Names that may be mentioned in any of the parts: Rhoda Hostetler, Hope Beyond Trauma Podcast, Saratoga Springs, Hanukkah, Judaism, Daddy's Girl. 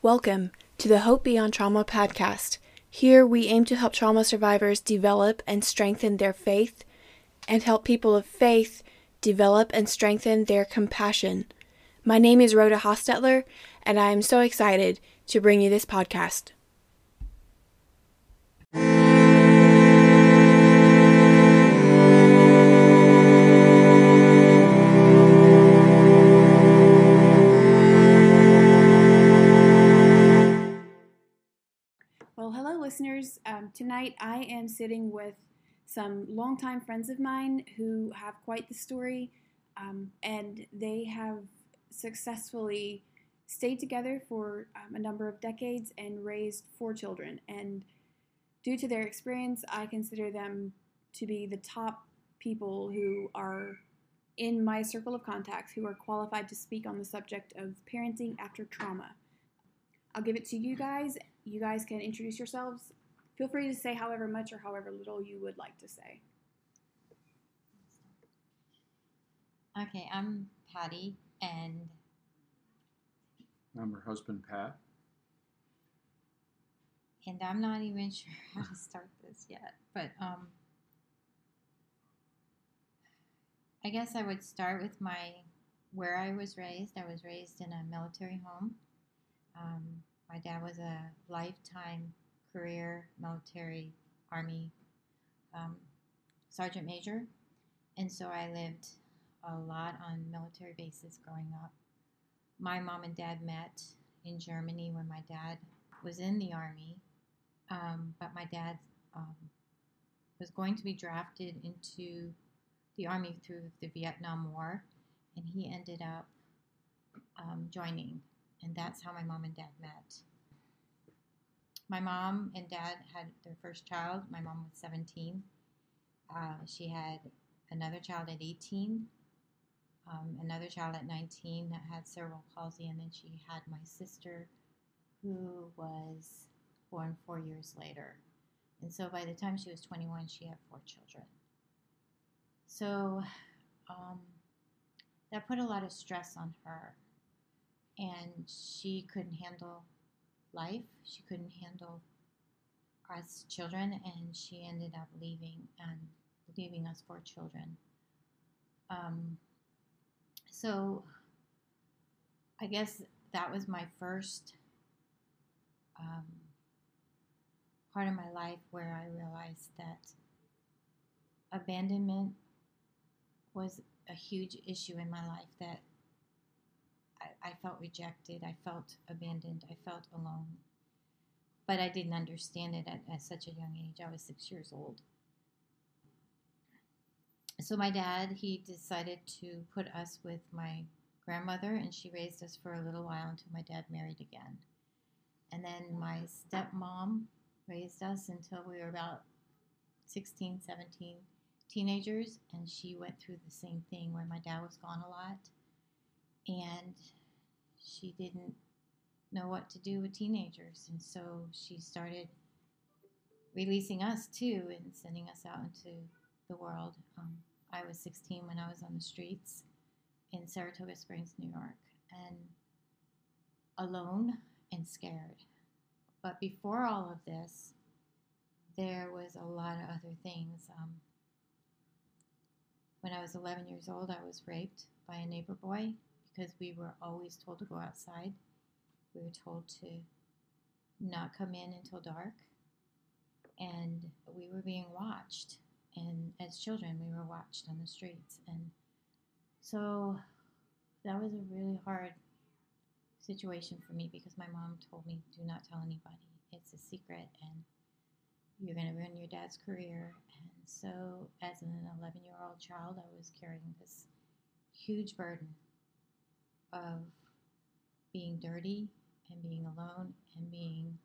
Welcome to the Hope Beyond Trauma Podcast. Here we aim to help trauma survivors develop and strengthen their faith and help people of faith develop and strengthen their compassion. My name is Rhoda Hostetler, and I am so excited to bring you this podcast. Listeners, tonight I am sitting with some longtime friends of mine who have quite the story, and they have successfully stayed together for a number of decades and raised four children. And due to their experience, I consider them to be the top people who are in my circle of contacts who are qualified to speak on the subject of parenting after trauma. I'll give it to you guys. You guys can introduce yourselves. Feel free to say however much or however little you would like to say. Okay, I'm Patty, and I'm her husband, Pat. And I'm not even sure how to start this yet, but I guess I would start with where I was raised. I was raised in a military home. My dad was a lifetime career military army sergeant major, and so I lived a lot on military bases growing up. My mom and dad met in Germany when my dad was in the army, but my dad was going to be drafted into the army through the Vietnam War, and he ended up joining. And that's how my mom and dad met. My mom and dad had their first child. My mom was 17. She had another child at 18, another child at 19 that had cerebral palsy, and then she had my sister who was born 4 years later. And so by the time she was 21, she had four children. So that put a lot of stress on her. And she couldn't handle life. She couldn't handle us children, and she ended up leaving and leaving us four children. So I guess that was my first part of my life where I realized that abandonment was a huge issue in my life, that I felt rejected, I felt abandoned, I felt alone, but I didn't understand it at such a young age. I was 6 years old. So my dad, he decided to put us with my grandmother, and she raised us for a little while until my dad married again. And then my stepmom raised us until we were about 16, 17 teenagers, and she went through the same thing where my dad was gone a lot. And she didn't know what to do with teenagers, and so she started releasing us too and sending us out into the world. I was 16 when I was on the streets in Saratoga Springs, New York, and alone and scared. But before all of this, there was a lot of other things. When I was 11 years old, I was raped by a neighbor boy, because we were always told to go outside. We were told to not come in until dark. And we were being watched. And as children, we were watched on the streets. And so that was a really hard situation for me, because my mom told me, do not tell anybody. It's a secret, and you're going to ruin your dad's career. And so as an 11-year-old child, I was carrying this huge burden of being dirty and being alone and being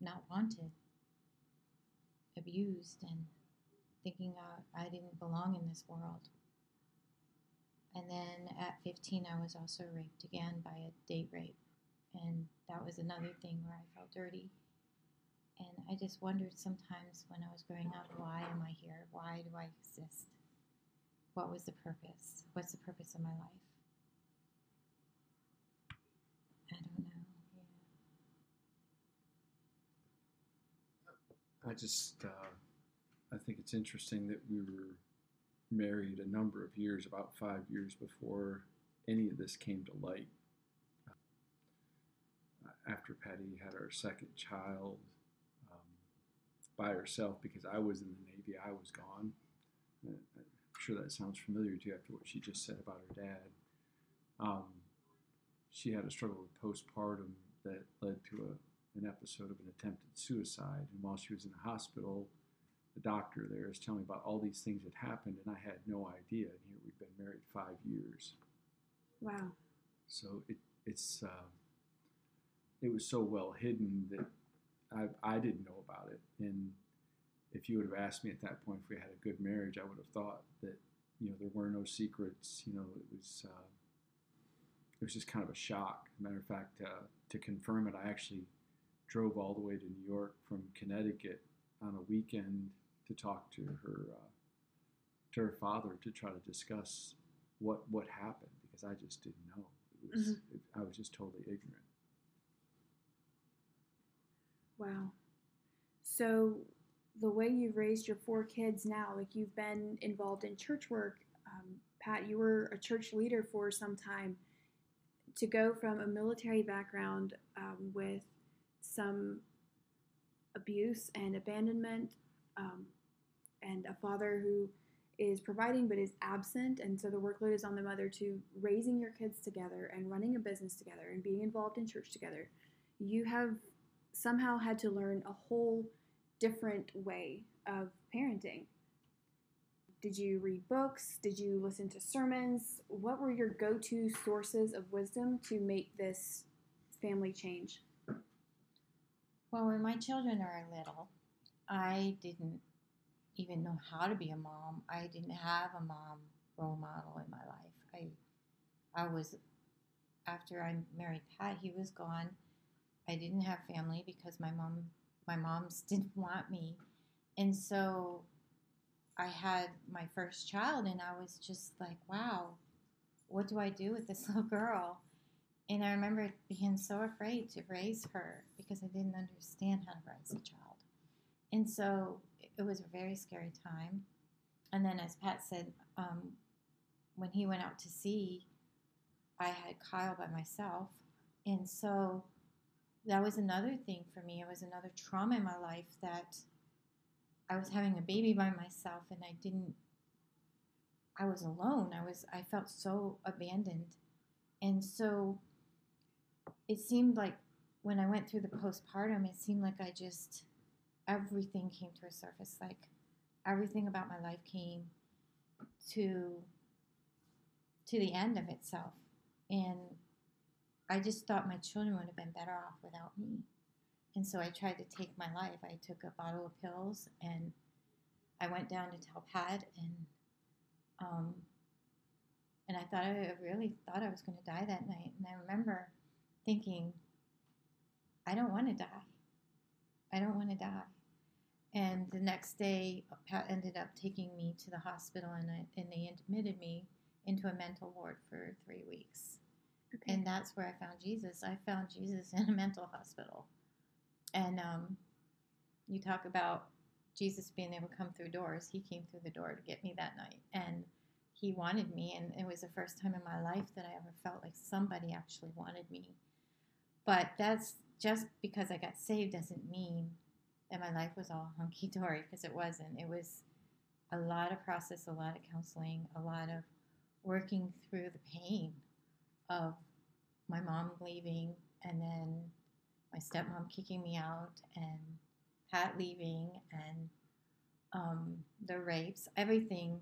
not wanted, abused, and thinking I didn't belong in this world. And then at 15, I was also raped again by a date rape, and that was another thing where I felt dirty. And I just wondered sometimes when I was growing up, why am I here? Why do I exist? What was the purpose? What's the purpose of my life? I think it's interesting that we were married a number of years, about 5 years before any of this came to light. After Patty had our second child by herself, because I was in the Navy, I was gone. I'm sure that sounds familiar to you after what she just said about her dad. She had a struggle with postpartum that led to an episode of an attempted suicide. And while she was in the hospital, the doctor there is telling me about all these things that happened, and I had no idea. And here we've been married 5 years. Wow. So it was so well hidden that I didn't know about it. And if you would have asked me at that point if we had a good marriage, I would have thought that, there were no secrets. It was just kind of a shock. As a matter of fact, to confirm it, I actually drove all the way to New York from Connecticut on a weekend to talk to her father, to try to discuss what happened, because I just didn't know. I was just totally ignorant. Wow. So the way you've raised your four kids now, like you've been involved in church work. Pat, you were a church leader for some time. To go from a military background with some abuse and abandonment, and a father who is providing but is absent, and so the workload is on the mother, to raising your kids together and running a business together and being involved in church together, you have somehow had to learn a whole different way of parenting. Did you read books? Did you listen to sermons? What were your go-to sources of wisdom to make this family change? Well, when my children are little, I didn't even know how to be a mom. I didn't have a mom role model in my life. I was, after I married Pat, he was gone. I didn't have family because my moms didn't want me. And so I had my first child, and I was just like, wow, what do I do with this little girl? And I remember being so afraid to raise her because I didn't understand how to raise a child. And so it was a very scary time. And then, as Pat said, when he went out to sea, I had Kyle by myself. And so that was another thing for me. It was another trauma in my life, that I was having a baby by myself, and I was alone. I felt so abandoned. And so it seemed like when I went through the postpartum, it seemed like everything came to a surface. Like everything about my life came to the end of itself. And I just thought my children would have been better off without me. And so I tried to take my life. I took a bottle of pills, and I went down to tell Pat, and I really thought I was going to die that night. And I remember thinking, I don't want to die. I don't want to die. And the next day, Pat ended up taking me to the hospital, and they admitted me into a mental ward for 3 weeks. Okay. And that's where I found Jesus. I found Jesus in a mental hospital. And you talk about Jesus being able to come through doors. He came through the door to get me that night. And he wanted me. And it was the first time in my life that I ever felt like somebody actually wanted me. But that's just because I got saved doesn't mean that my life was all hunky-dory, because it wasn't. It was a lot of process, a lot of counseling, a lot of working through the pain of my mom leaving, and then my stepmom kicking me out, and Pat leaving, and the rapes. Everything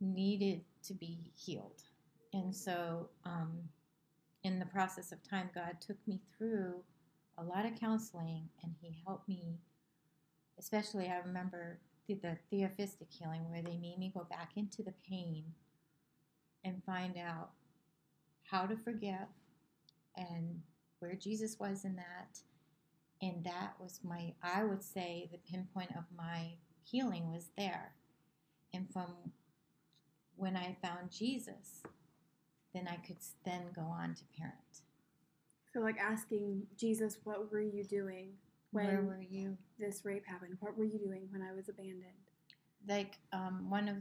needed to be healed. And so in the process of time, God took me through a lot of counseling, and he helped me. Especially, I remember the theophistic healing, where they made me go back into the pain and find out how to forgive and where Jesus was in that. And that was I would say the pinpoint of my healing was there. And from when I found Jesus, then I could then go on to parent. So like asking Jesus, what were you doing Where were you? This rape happened. What were you doing when I was abandoned? Like, one of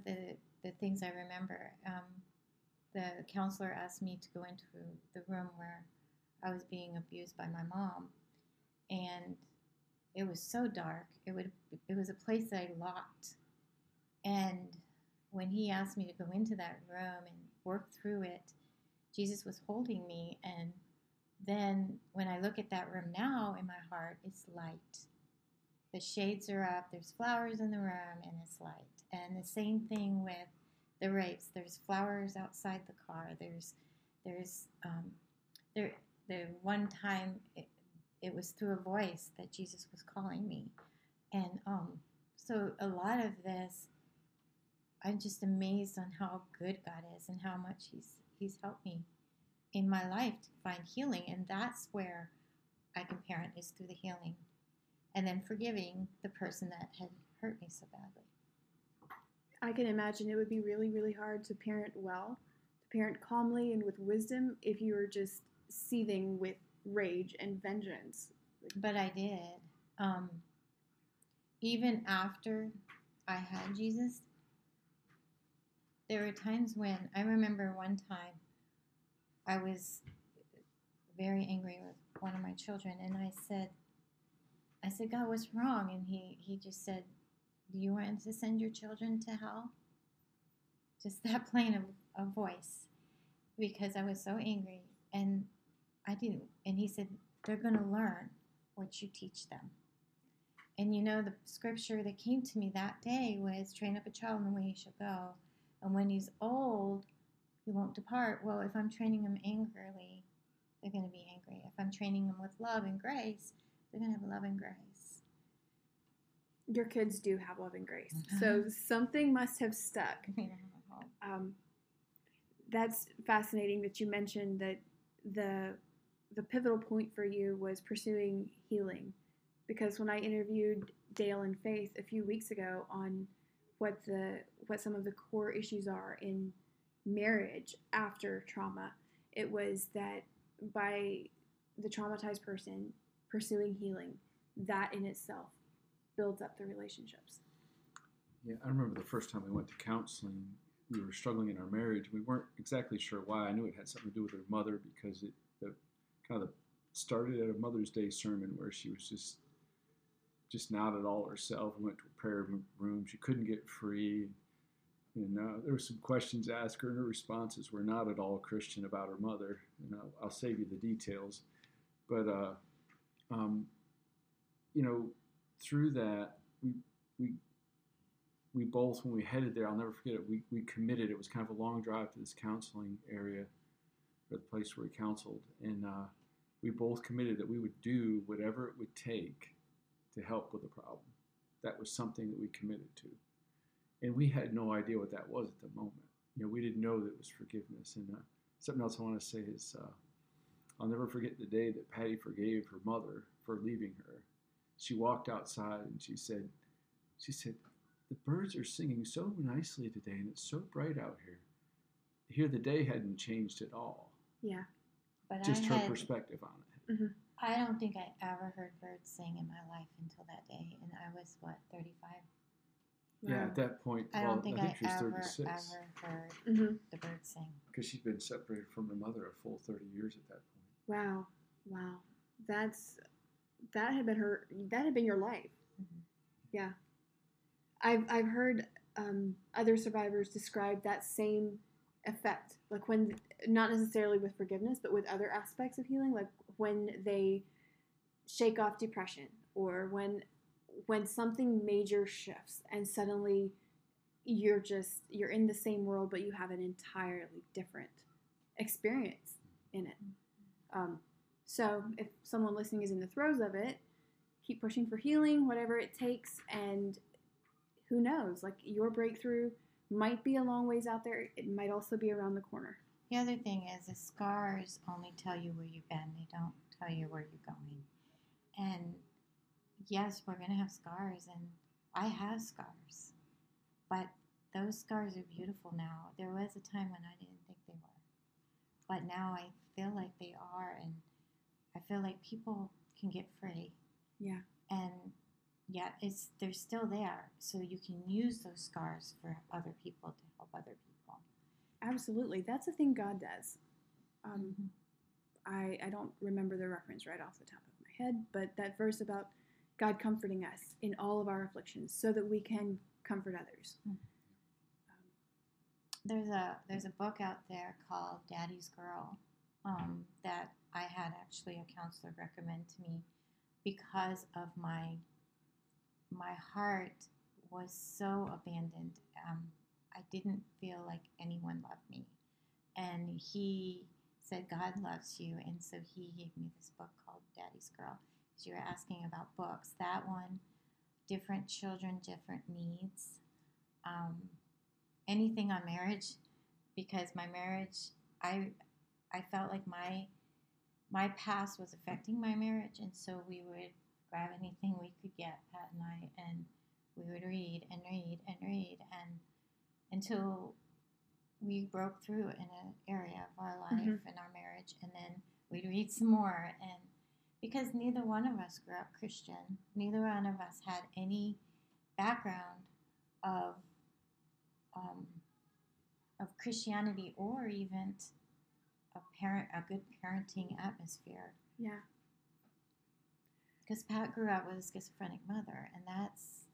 the things I remember, the counselor asked me to go into the room where I was being abused by my mom, and it was so dark. It was a place that I locked, and when he asked me to go into that room and work through it, Jesus was holding me. And then when I look at that room now in my heart, it's light. The shades are up, there's flowers in the room, and it's light. And the same thing with the rapes. There's flowers outside the car. The one time it was through a voice that Jesus was calling me. And so a lot of this, I'm just amazed on how good God is and how much He's helped me in my life to find healing. And that's where I can parent, is through the healing. And then forgiving the person that had hurt me so badly. I can imagine it would be really, really hard to parent well, to parent calmly and with wisdom if you were just seething with rage and vengeance. But I did. Even after I had Jesus, there were times when, I remember one time, I was very angry with one of my children, and I said, God, what's wrong? And he just said, do you want to send your children to hell? Just that plain of a voice, because I was so angry, and I didn't. And he said, they're going to learn what you teach them. And you know, the scripture that came to me that day was, train up a child in the way he should go, and when he's old, he won't depart. Well, if I'm training him angrily, they're going to be angry. If I'm training them with love and grace, they're going to have love and grace. Your kids do have love and grace. Mm-hmm. So something must have stuck. That's fascinating that you mentioned that the pivotal point for you was pursuing healing. Because when I interviewed Dale and Faith a few weeks ago on what some of the core issues are in marriage after trauma, it was that by the traumatized person pursuing healing, that in itself builds up the relationships. Yeah, I remember the first time we went to counseling, we were struggling in our marriage. We weren't exactly sure why. I knew it had something to do with her mother, because it started at a Mother's Day sermon where she was just not at all herself. We went to a prayer room. She couldn't get free. And there were some questions asked her, and her responses were not at all Christian about her mother. And I'll save you the details. But, through that, we both, when we headed there, I'll never forget it, we committed. It was kind of a long drive to this counseling area, or the place where we counseled, and we both committed that we would do whatever it would take to help with the problem. That was something that we committed to, and we had no idea what that was at the moment. We didn't know that it was forgiveness. And something else I want to say is, I'll never forget the day that Patty forgave her mother for leaving her. She walked outside and she said, the birds are singing so nicely today, and it's so bright out here. Here the day hadn't changed at all. Yeah. But just her perspective on it. Mm-hmm. I don't think I ever heard birds sing in my life until that day, and I was, 35? Yeah, at that point, I think she was 36. I don't think I ever heard mm-hmm. the birds sing. Because she'd been separated from her mother a full 30 years at that point. Wow. That had been her. That had been your life. Mm-hmm. Yeah, I've heard other survivors describe that same effect. Like when, not necessarily with forgiveness, but with other aspects of healing. Like when they shake off depression, or when something major shifts, and suddenly you're in the same world, but you have an entirely different experience in it. So if someone listening is in the throes of it, keep pushing for healing, whatever it takes, and who knows, your breakthrough might be a long ways out there. It might also be around the corner. The other thing is, the scars only tell you where you've been. They don't tell you where you're going. And yes, we're going to have scars, and I have scars, but those scars are beautiful now. There was a time when I didn't think they were, but now I feel like they are, and I feel like people can get free. Yeah. and yet they're still there. So you can use those scars for other people, to help other people. Absolutely. That's the thing God does. I don't remember the reference right off the top of my head, but that verse about God comforting us in all of our afflictions so that we can comfort others. Mm-hmm. There's a book out there called Daddy's Girl that I had actually a counselor recommend to me because of my heart was so abandoned. I didn't feel like anyone loved me. And he said, God loves you. And so he gave me this book called Daddy's Girl. Because you were asking about books. That one, different children, different needs. Anything on marriage, because my marriage, I felt like my past was affecting my marriage. And so we would grab anything we could get, Pat and I, and we would read and read and read. And until we broke through in an area of our life and our marriage, and then we'd read some more. And because neither one of us grew up Christian, neither one of us had any background of Christianity or even a good parenting atmosphere. Yeah. Because Pat grew up with a schizophrenic mother, and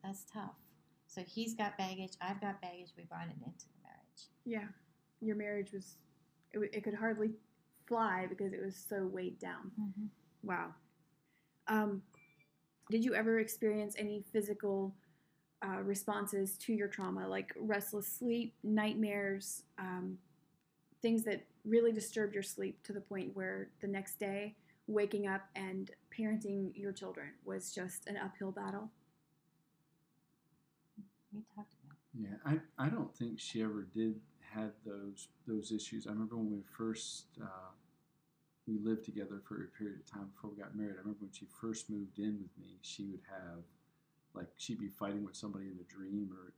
that's tough. So he's got baggage, I've got baggage, we brought it into the marriage. Yeah. Your marriage was, it could hardly fly because it was so weighed down. Mm-hmm. Wow. Did you ever experience any physical responses to your trauma, like restless sleep, nightmares, things that really disturbed your sleep to the point where the next day waking up and parenting your children was just an uphill battle? Yeah, I don't think she ever did have those issues. I remember when we first we lived together for a period of time before we got married. I remember when she first moved in with me, she would have she'd be fighting with somebody in a dream, or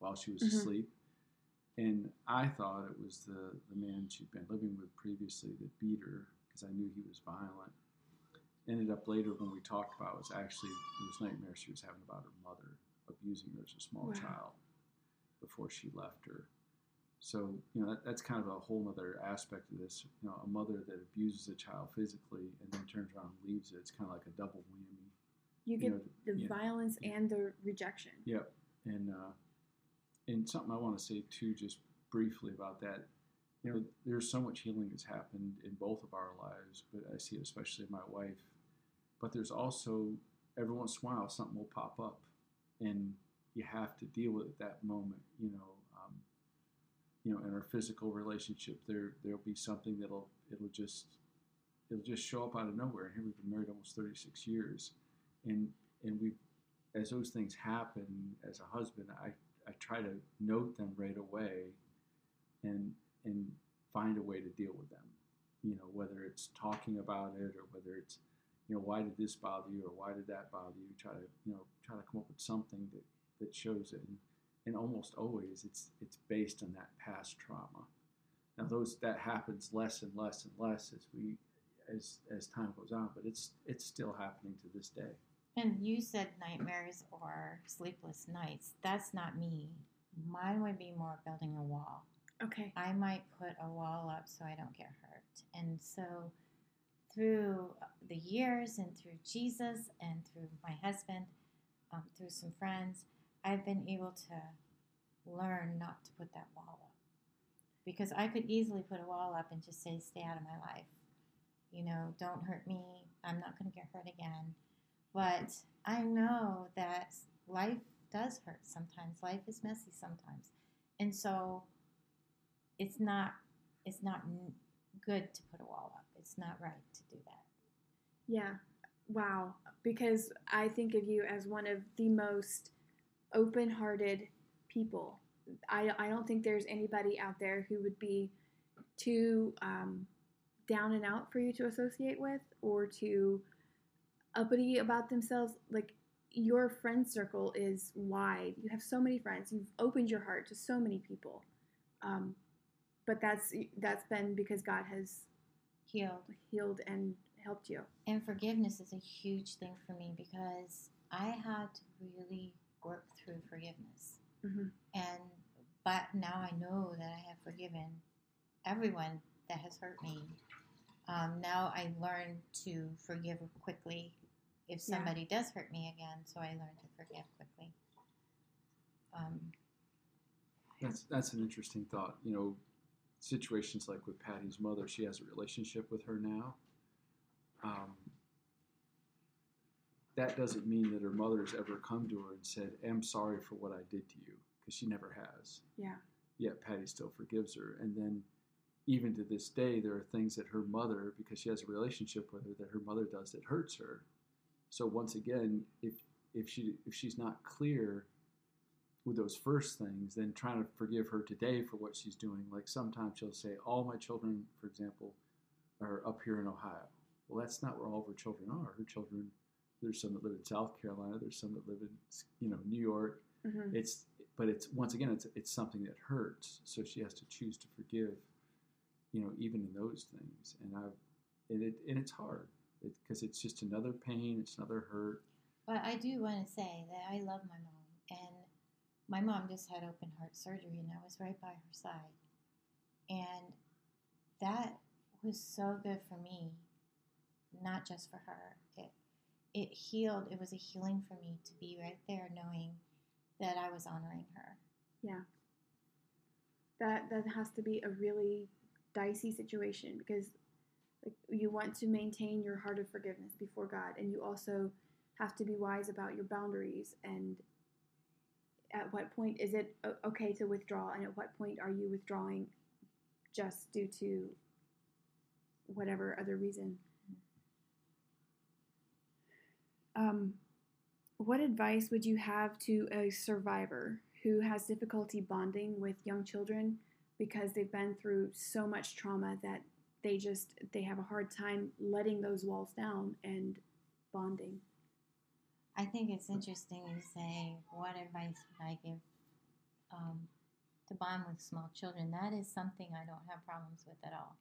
while she was asleep. And I thought it was the man she'd been living with previously that beat her, because I knew he was violent. Ended up later when we talked about it was actually this nightmare she was having about her mother abusing her as a small child before she left her. So, that's kind of a whole other aspect of this. A mother that abuses a child physically and then turns around and leaves it, it's kind of like a double whammy. You get the violence and the rejection. Yep. And something I want to say, too, just briefly about that. There's so much healing that's happened in both of our lives, but I see it especially in my wife. But there's also, every once in a while, something will pop up. And you have to deal with it at that moment, in our physical relationship, there'll be something that'll just show up out of nowhere. And here we've been married almost 36 years. And we, as those things happen, as a husband, I try to note them right away and find a way to deal with them. Whether it's talking about it or whether it's, why did this bother you or why did that bother you? Try to come up with something that shows it. And almost always it's based on that past trauma. Now that happens less and less and less as time goes on, but it's still happening to this day. And you said nightmares or sleepless nights. That's not me. Mine would be more building a wall. Okay. I might put a wall up so I don't get hurt. And so through the years and through Jesus and through my husband, through some friends, I've been able to learn not to put that wall up. Because I could easily put a wall up and just say, stay out of my life. Don't hurt me. I'm not going to get hurt again. But I know that life does hurt sometimes. Life is messy sometimes. And so it's not good to put a wall up. It's not right to do that. Yeah. Wow. Because I think of you as one of the most open-hearted people. I don't think there's anybody out there who would be too down and out for you to associate with or to uppity about themselves. Like, your friend circle is wide. You have so many friends. You've opened your heart to so many people. But that's been because God has healed and helped you. And forgiveness is a huge thing for me because I had to really work through forgiveness. Mm-hmm. But now I know that I have forgiven everyone that has hurt me. Now I learn to forgive quickly if somebody does hurt me again. So I learn to forgive quickly. That's an interesting thought. You know, situations like with Patty's mother, she has a relationship with her now. That doesn't mean that her mother's ever come to her and said, "I'm sorry for what I did to you," because she never has. Yeah. Yet Patty still forgives her. And then even to this day, there are things that her mother, because she has a relationship with her, that her mother does that hurts her. So once again, if she's not clear with those first things, then trying to forgive her today for what she's doing. Like sometimes she'll say, all my children, for example, are up here in Ohio. Well, that's not where all of her children are. Her children, there's some that live in South Carolina. There's some that live in, New York. Mm-hmm. It's something that hurts. So she has to choose to forgive, even in those things. And it's hard because it's just another pain. It's another hurt. But I do want to say that I love my mom, and my mom just had open heart surgery, and I was right by her side. And that was so good for me, not just for her. It healed. It was a healing for me to be right there knowing that I was honoring her. Yeah. That has to be a really dicey situation because you want to maintain your heart of forgiveness before God, and you also have to be wise about your boundaries and at what point is it okay to withdraw, and at what point are you withdrawing just due to whatever other reason? What advice would you have to a survivor who has difficulty bonding with young children because they've been through so much trauma that they have a hard time letting those walls down and bonding? I think it's interesting you say, what advice would I give to bond with small children? That is something I don't have problems with at all.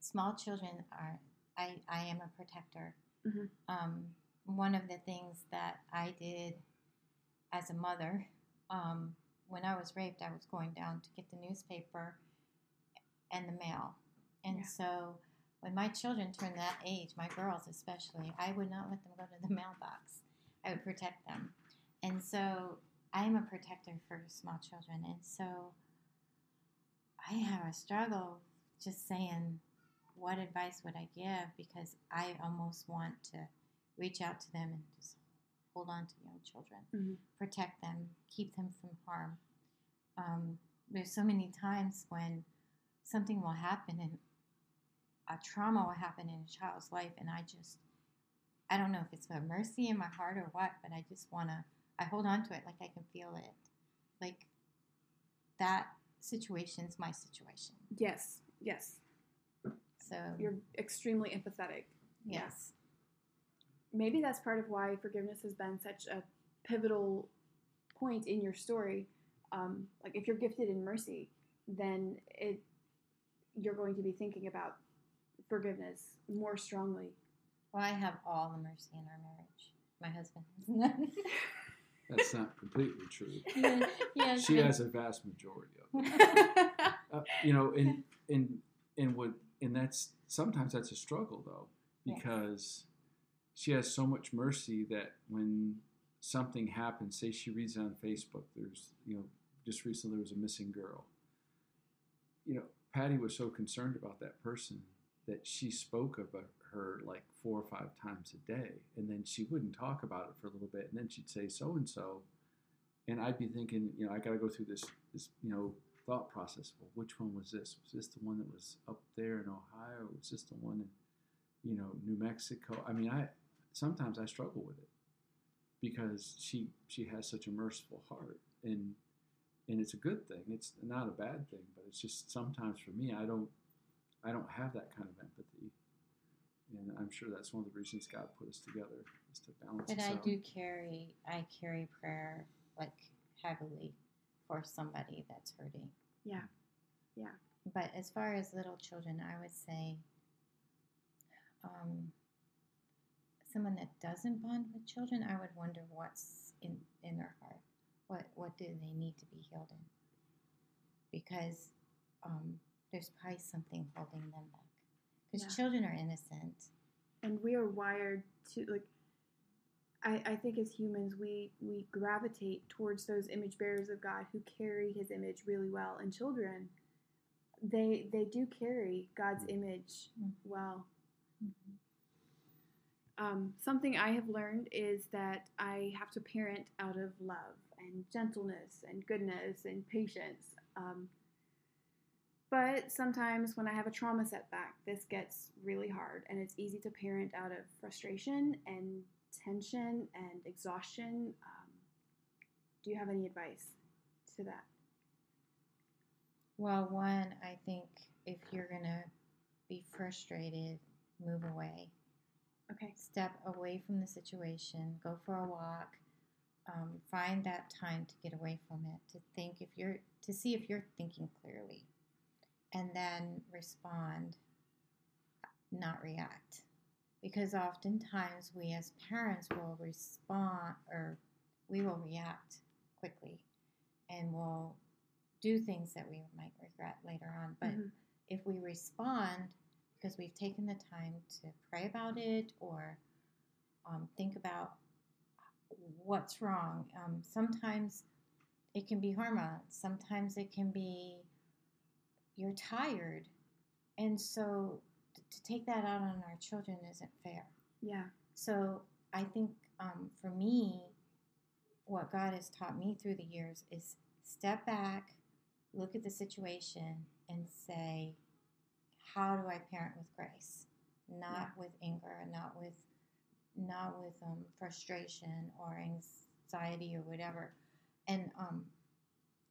Small children are, I am a protector. Mm-hmm. One of the things that I did as a mother, when I was raped, I was going down to get the newspaper and the mail. And so when my children turned that age, my girls especially, I would not let them go to the mailbox. I would protect them. And so I'm a protector for small children. And so I have a struggle just saying, what advice would I give? Because I almost want to reach out to them and just hold on to young children, mm-hmm. protect them, keep them from harm. There's so many times when something will happen and a trauma will happen in a child's life, and I don't know if it's a mercy in my heart or what, but I just I hold on to it like I can feel it. Like that situation's my situation. Yes, yes. So you're extremely empathetic. Yes. Maybe that's part of why forgiveness has been such a pivotal point in your story. Like if you're gifted in mercy, then you're going to be thinking about forgiveness more strongly. Well, I have all the mercy in our marriage. My husband has none. That's not completely true. Yeah, she has a vast majority of it. That's sometimes that's a struggle though, because she has so much mercy that when something happens, say she reads it on Facebook, there's just recently there was a missing girl. Patty was so concerned about that person that she spoke about her like 4 or 5 times a day. And then she wouldn't talk about it for a little bit. And then she'd say so-and-so. And I'd be thinking, I got to go through this thought process. Well, which one was this? Was this the one that was up there in Ohio? Was this the one in, New Mexico? I mean, sometimes I struggle with it because she has such a merciful heart. And it's a good thing. It's not a bad thing, but it's just sometimes for me, I don't have that kind of empathy. And I'm sure that's one of the reasons God put us together, is to balance us out. But I carry prayer, heavily for somebody that's hurting. Yeah, yeah. But as far as little children, I would say someone that doesn't bond with children, I would wonder what's in their heart. What do they need to be healed in? Because there's probably something holding them back. Because children are innocent. And we are wired to, like, I think as humans, we gravitate towards those image bearers of God who carry his image really well. And children, they do carry God's image well. Mm-hmm. Something I have learned is that I have to parent out of love and gentleness and goodness and patience. But sometimes when I have a trauma setback, this gets really hard, and it's easy to parent out of frustration and tension and exhaustion. Do you have any advice to that? Well, one, I think if you're going to be frustrated, move away. Okay. Step away from the situation. Go for a walk. Find that time to get away from it. To see if you're thinking clearly, and then respond, not react, because oftentimes we as parents will respond, or we will react quickly, and we'll do things that we might regret later on. But if we respond, because we've taken the time to pray about it or think about what's wrong. Sometimes it can be hormones. Sometimes it can be you're tired. And so to take that out on our children isn't fair. Yeah. So I think for me, what God has taught me through the years is step back, look at the situation, and say, how do I parent with grace, not with anger, not with frustration or anxiety or whatever? And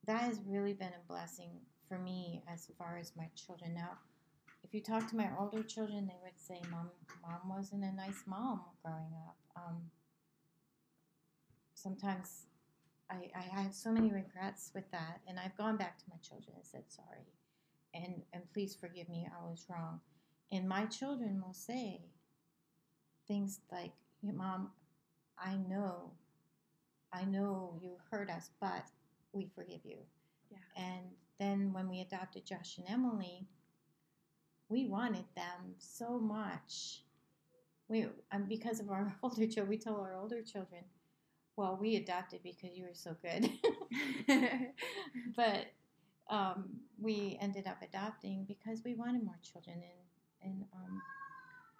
that has really been a blessing for me as far as my children. Now, if you talk to my older children, they would say, Mom wasn't a nice mom growing up. Sometimes I have so many regrets with that, and I've gone back to my children and said sorry. And please forgive me, I was wrong. And my children will say things like, Mom, I know you hurt us, but we forgive you. Yeah. And then when we adopted Josh and Emily, we wanted them so much. Because of our older children, we told our older children, well, we adopted because you were so good. But we ended up adopting because we wanted more children, and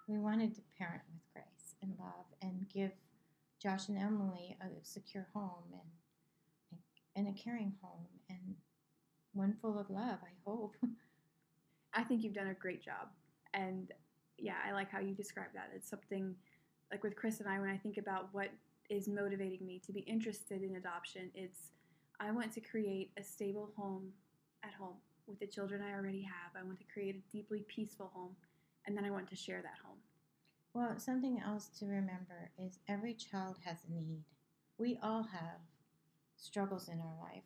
we wanted to parent with grace and love and give Josh and Emily a secure home and a caring home and one full of love, I hope. I think you've done a great job. And yeah, I like how you describe that. It's something like with Chris and I, when I think about what is motivating me to be interested in adoption, it's I want to create a stable home at home with the children I already have. I want to create a deeply peaceful home, and then I want to share that home. Well, something else to remember is every child has a need. We all have struggles in our life.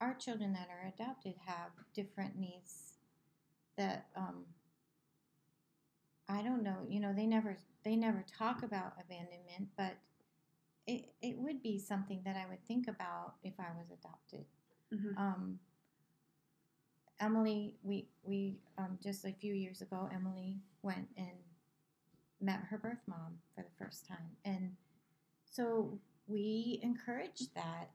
Our children that are adopted have different needs that I don't know. You know, they never talk about abandonment, but it would be something that I would think about if I was adopted. Mm-hmm. Emily, we just a few years ago, Emily went and met her birth mom for the first time. And so we encourage that,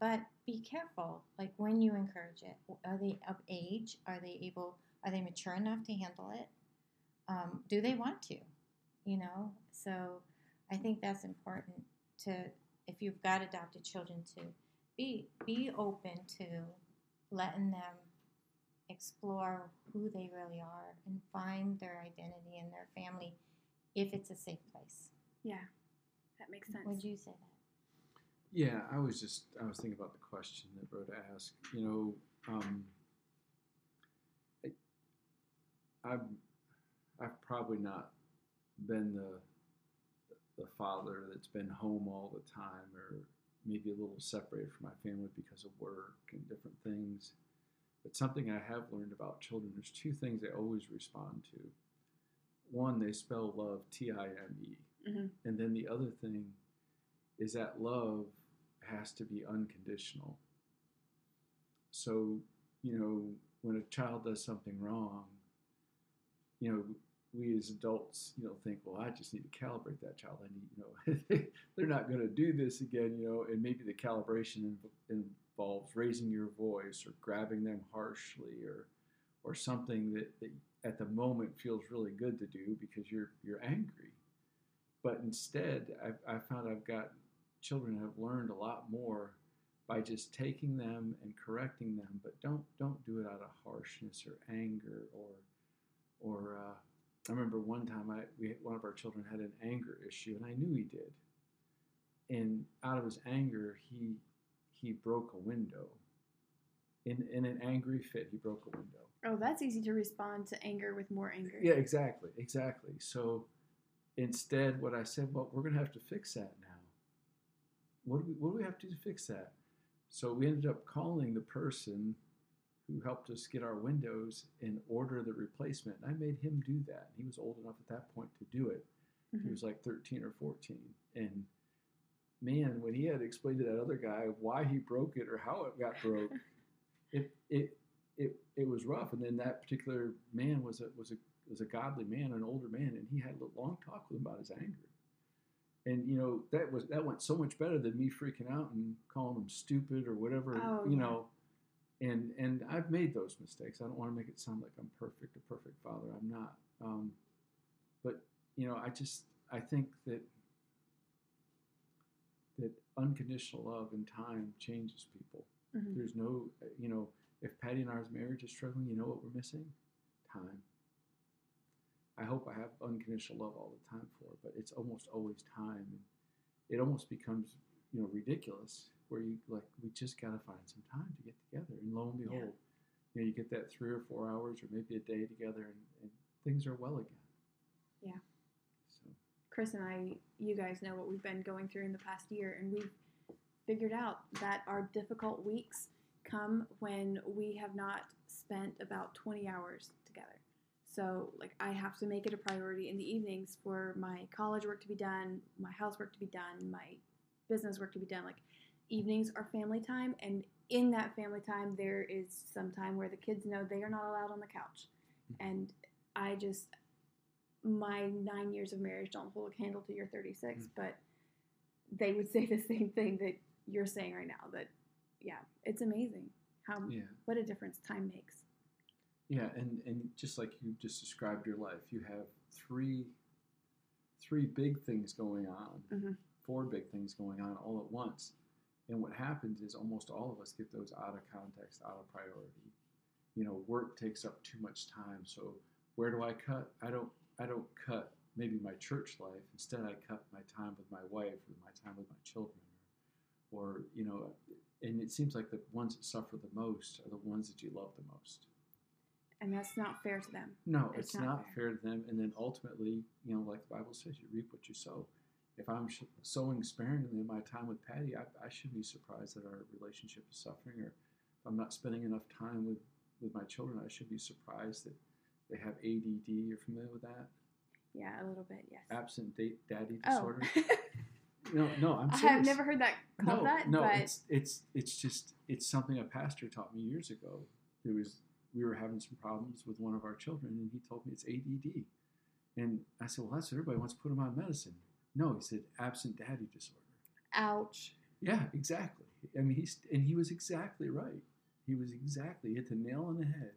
but be careful, like when you encourage it. Are they of age? Are they mature enough to handle it? Do they want to? You know, so I think that's important. To if you've got adopted children, to be open to letting them explore who they really are and find their identity in their family if it's a safe place. Yeah, that makes sense. Would you say that? Yeah, I was thinking about the question that Rhoda asked. You know, I've probably not been the father that's been home all the time, or maybe a little separated from my family because of work and different things. But something I have learned about children, there's two things they always respond to. One, they spell love Time. Mm-hmm. And then the other thing is that love has to be unconditional. So, you know, when a child does something wrong, you know, we as adults, you know, think, well, I just need to calibrate that child. I need, you know, they're not going to do this again, you know, and maybe the calibration involves raising your voice or grabbing them harshly or something that at the moment feels really good to do because you're angry. But instead, I found I've got children have learned a lot more by just taking them and correcting them, but don't do it out of harshness or anger or I remember one time one of our children had an anger issue, and I knew he did. And out of his anger, he broke a window. In an angry fit, he broke a window. Oh, that's easy to respond to anger with more anger. Yeah, exactly. So instead, what I said, well, we're going to have to fix that now. What do we have to do to fix that? So we ended up calling the person who helped us get our windows and order the replacement. And I made him do that. He was old enough at that point to do it. Mm-hmm. He was like 13 or 14. And man, when he had explained to that other guy why he broke it or how it got broke, it was rough. And then that particular man was a godly man, an older man, and he had a long talk with him about his anger. And, you know, that went so much better than me freaking out and calling him stupid or whatever, you know. And I've made those mistakes. I don't want to make it sound like I'm a perfect father. I'm not. But, you know, I think that unconditional love and time changes people. Mm-hmm. There's no, you know, if Patty and our marriage is struggling, you know what we're missing? Time. I hope I have unconditional love all the time for it, but it's almost always time. And it almost becomes, you know, ridiculous. Where you like, we just gotta find some time to get together, and lo and behold, you know, you get that 3 or 4 hours, or maybe a day together, and things are well again. Yeah. So Chris and I, you guys know what we've been going through in the past year, and we've figured out that our difficult weeks come when we have not spent about 20 hours together. So, like, I have to make it a priority in the evenings for my college work to be done, my housework to be done, my business work to be done, like. Evenings are family time, and in that family time, there is some time where the kids know they are not allowed on the couch. And I just, my 9 years of marriage don't hold a candle to your 36, but they would say the same thing that you're saying right now. That, yeah, it's amazing how what a difference time makes. Yeah, and just like you just described your life, you have three big things going on, 4 big things going on all at once. And what happens is almost all of us get those out of context, out of priority. You know, work takes up too much time. So where do I cut? I don't cut maybe my church life. Instead, I cut my time with my wife or my time with my children. Or, you know, and it seems like the ones that suffer the most are the ones that you love the most. And that's not fair to them. No, it's not fair to them. And then ultimately, you know, like the Bible says, you reap what you sow. If I'm sowing sparingly in my time with Patty, I shouldn't be surprised that our relationship is suffering. Or if I'm not spending enough time with my children, I should be surprised that they have ADD. You're familiar with that? Yeah, a little bit, yes. Absent daddy disorder. Oh. No, I'm serious. I have never heard that called that. No, but it's something a pastor taught me years ago. We were having some problems with one of our children, and he told me it's ADD. And I said, well, that's what everybody wants to put him on medicine. No, he said absent daddy disorder. Ouch. Yeah, exactly. I mean, he was exactly right. He hit the nail on the head.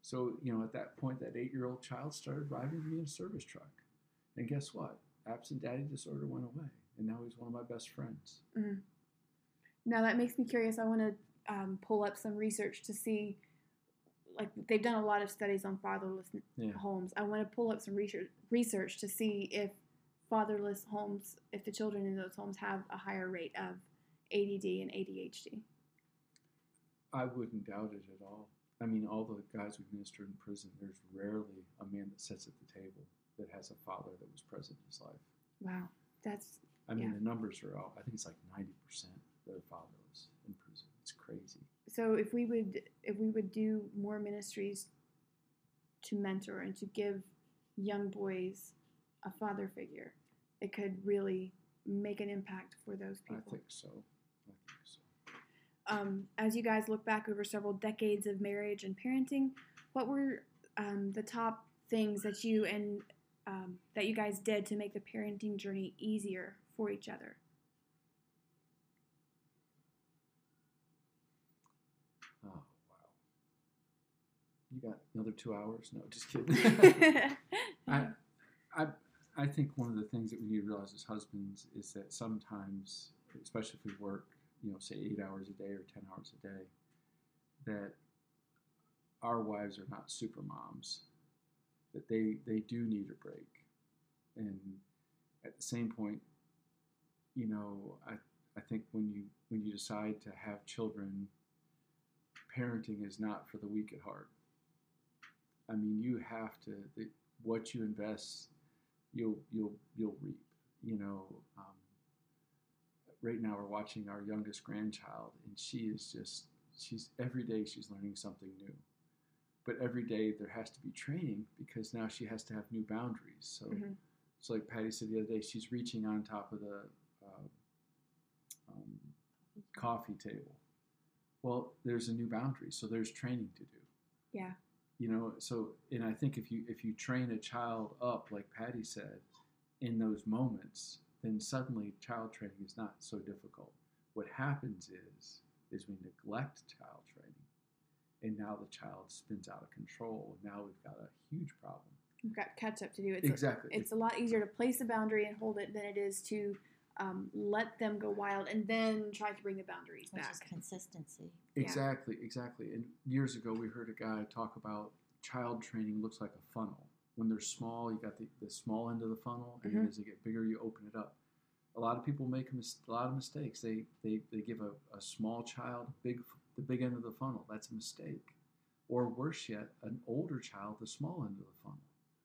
So, you know, at that point, that 8-year-old child started driving me in a service truck. And guess what? Absent daddy disorder went away. And now he's one of my best friends. Mm-hmm. Now that makes me curious. I want to pull up some research to see, like, they've done a lot of studies on fatherless homes. I want to pull up some research to see if fatherless homes, if the children in those homes have a higher rate of ADD and ADHD? I wouldn't doubt it at all. I mean, all the guys we minister in prison, there's rarely a man that sits at the table that has a father that was present in his life. Wow. I mean, the numbers are all, I think it's like 90% that are fatherless in prison. It's crazy. So if we would do more ministries to mentor and to give young boys a father figure, it could really make an impact for those people. I think so. As you guys look back over several decades of marriage and parenting, what were the top things that you and that you guys did to make the parenting journey easier for each other? Oh, wow. You got another 2 hours? No, just kidding. I think one of the things that we need to realize as husbands is that sometimes, especially if we work, say 8 hours a day or 10 hours a day, that our wives are not super moms, that they do need a break. And at the same point, I think when you decide to have children, parenting is not for the weak at heart. I mean, you have to, what you invest, you'll reap, Right now we're watching our youngest grandchild, and she's every day she's learning something new. But every day there has to be training, because now she has to have new boundaries. So, mm-hmm. So like Patty said the other day, she's reaching on top of the coffee table. Well, there's a new boundary, so there's training to do. Yeah. And I think if you train a child up, like Patty said, in those moments, then suddenly child training is not so difficult. What happens is we neglect child training, and now the child spins out of control. Now we've got a huge problem. We've got catch up to do. Exactly. It's a lot easier to place a boundary and hold it than it is to let them go wild and then try to bring the boundaries back. Which is consistency. Exactly, yeah. Exactly. And years ago we heard a guy talk about child training looks like a funnel. When they're small, you got the small end of the funnel, and mm-hmm. As they get bigger, you open it up. A lot of people make a lot of mistakes. They give a small child the big end of the funnel. That's a mistake. Or worse yet, an older child, the small end of the funnel.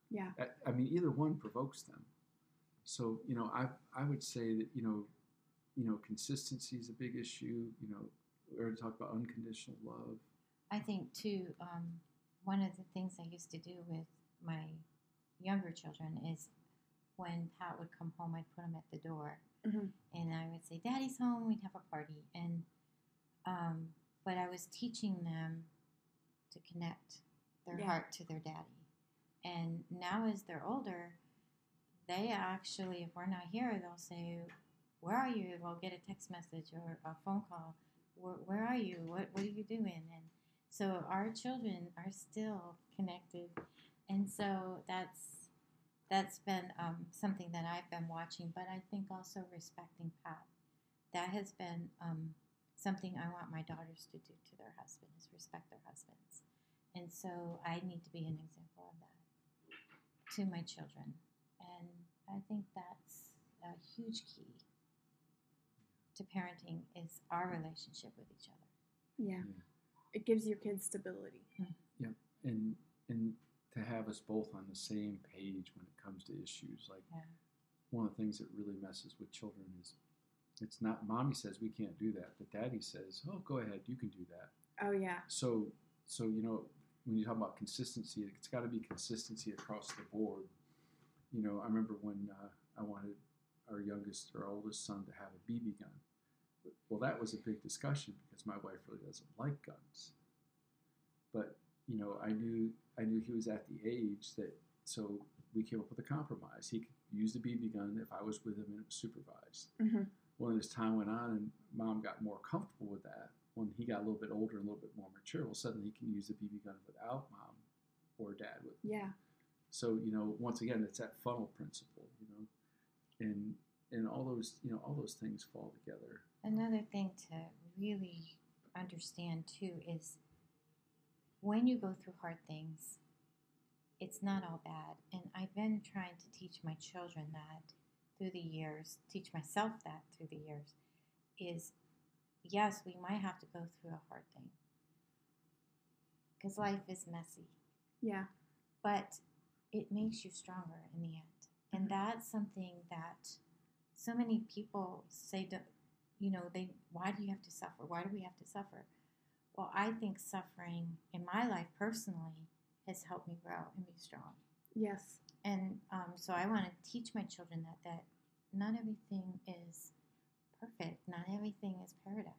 Yeah. I mean, either one provokes them. So, I would say that, consistency is a big issue. We already talked about unconditional love. I think, too, one of the things I used to do with my younger children is when Pat would come home, I'd put him at the door, mm-hmm. and I would say, "Daddy's home." We'd have a party, and but I was teaching them to connect their heart to their daddy. And now, as they're older, they actually, if we're not here, they'll say, "Where are you?" We'll get a text message or a phone call. Where are you? What are you doing?" And so our children are still connected. And so that's been something that I've been watching, but I think also respecting Pat. That has been something I want my daughters to do to their husbands, is respect their husbands. And so I need to be an example of that to my children. And I think that's a huge key to parenting, is our relationship with each other. Yeah. It gives your kids stability. Mm-hmm. Yeah. And to have us both on the same page when it comes to issues. One of the things that really messes with children is, it's not mommy says we can't do that, but daddy says, "Oh, go ahead, you can do that." Oh yeah. So when you talk about consistency, it's got to be consistency across the board. I remember when I wanted our oldest son to have a BB gun. Well, that was a big discussion because my wife really doesn't like guns, but I knew he was at the age that, so we came up with a compromise. He could use the BB gun if I was with him and it was supervised. Mm-hmm. Well, as time went on and mom got more comfortable with that, when he got a little bit older and a little bit more mature, well, suddenly he can use the BB gun without mom or dad with him. Yeah. So, once again, it's that funnel principle, and all those things fall together. Another thing to really understand, too, is when you go through hard things, it's not all bad. And I've been trying to teach my children that through the years, teach myself that through the years, is yes, we might have to go through a hard thing because life is messy. Yeah. But it makes you stronger in the end. And mm-hmm. That's something that so many people say, why do you have to suffer? Why do we have to suffer? Well, I think suffering in my life personally has helped me grow and be strong. Yes. And so I want to teach my children that not everything is perfect. Not everything is paradise.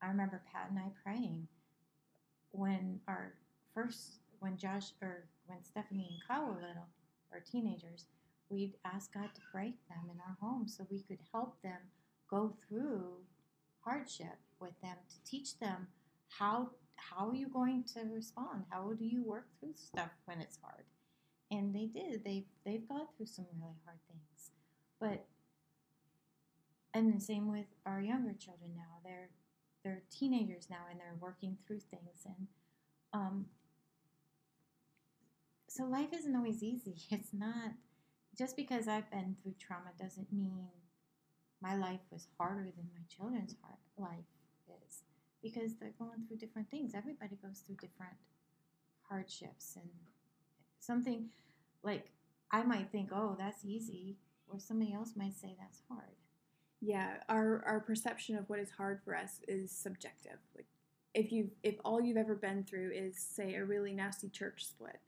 I remember Pat and I praying when Stephanie and Kyle were little, or teenagers, we'd ask God to break them in our home so we could help them go through hardship with them, to teach them how are you going to respond? How do you work through stuff when it's hard? And they did. They've gone through some really hard things. And the same with our younger children now. They're teenagers now, and they're working through things. And so life isn't always easy. It's not. Just because I've been through trauma doesn't mean my life was harder than my children's life is, because they're going through different things. Everybody goes through different hardships, and something like I might think, oh, that's easy, or somebody else might say that's hard. Yeah, our perception of what is hard for us is subjective. Like if all you've ever been through is, say, a really nasty church split,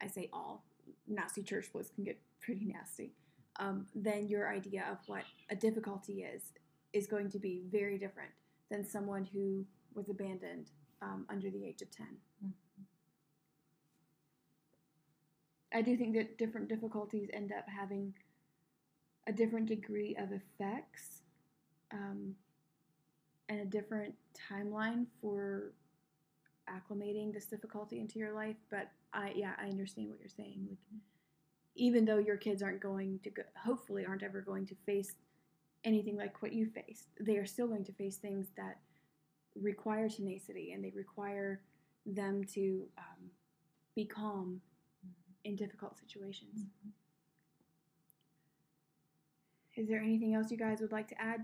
I say all nasty church splits can get pretty nasty, then your idea of what a difficulty is going to be very different than someone who was abandoned under the age of 10. Mm-hmm. I do think that different difficulties end up having a different degree of effects and a different timeline for acclimating this difficulty into your life, but I understand what you're saying. Like, even though your kids hopefully aren't ever going to face anything like what you faced, they are still going to face things that require tenacity, and they require them to be calm in difficult situations. Mm-hmm. Is there anything else you guys would like to add?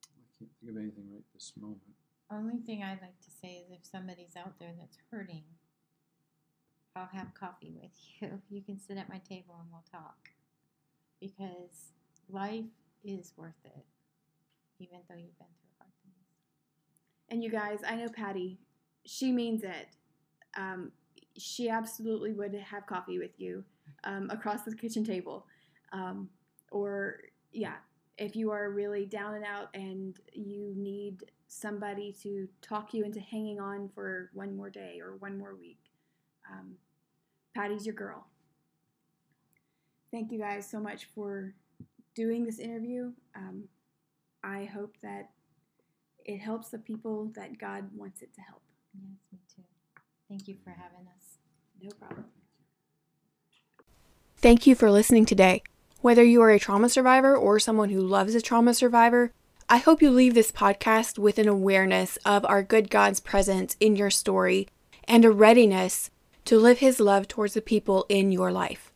I can't think of anything right this moment. Only thing I'd like to say is, if somebody's out there that's hurting, I'll have coffee with you. You can sit at my table and we'll talk. Because life is worth it, even though you've been through hard things. And you guys, I know Patty, she means it. She absolutely would have coffee with you across the kitchen table. If you are really down and out and you need somebody to talk you into hanging on for one more day or one more week, Patty's your girl. Thank you guys so much for doing this interview. I hope that it helps the people that God wants it to help. Yes, me too. Thank you for having us. No problem. Thank you for listening today. Whether you are a trauma survivor or someone who loves a trauma survivor, I hope you leave this podcast with an awareness of our good God's presence in your story and a readiness to live His love towards the people in your life.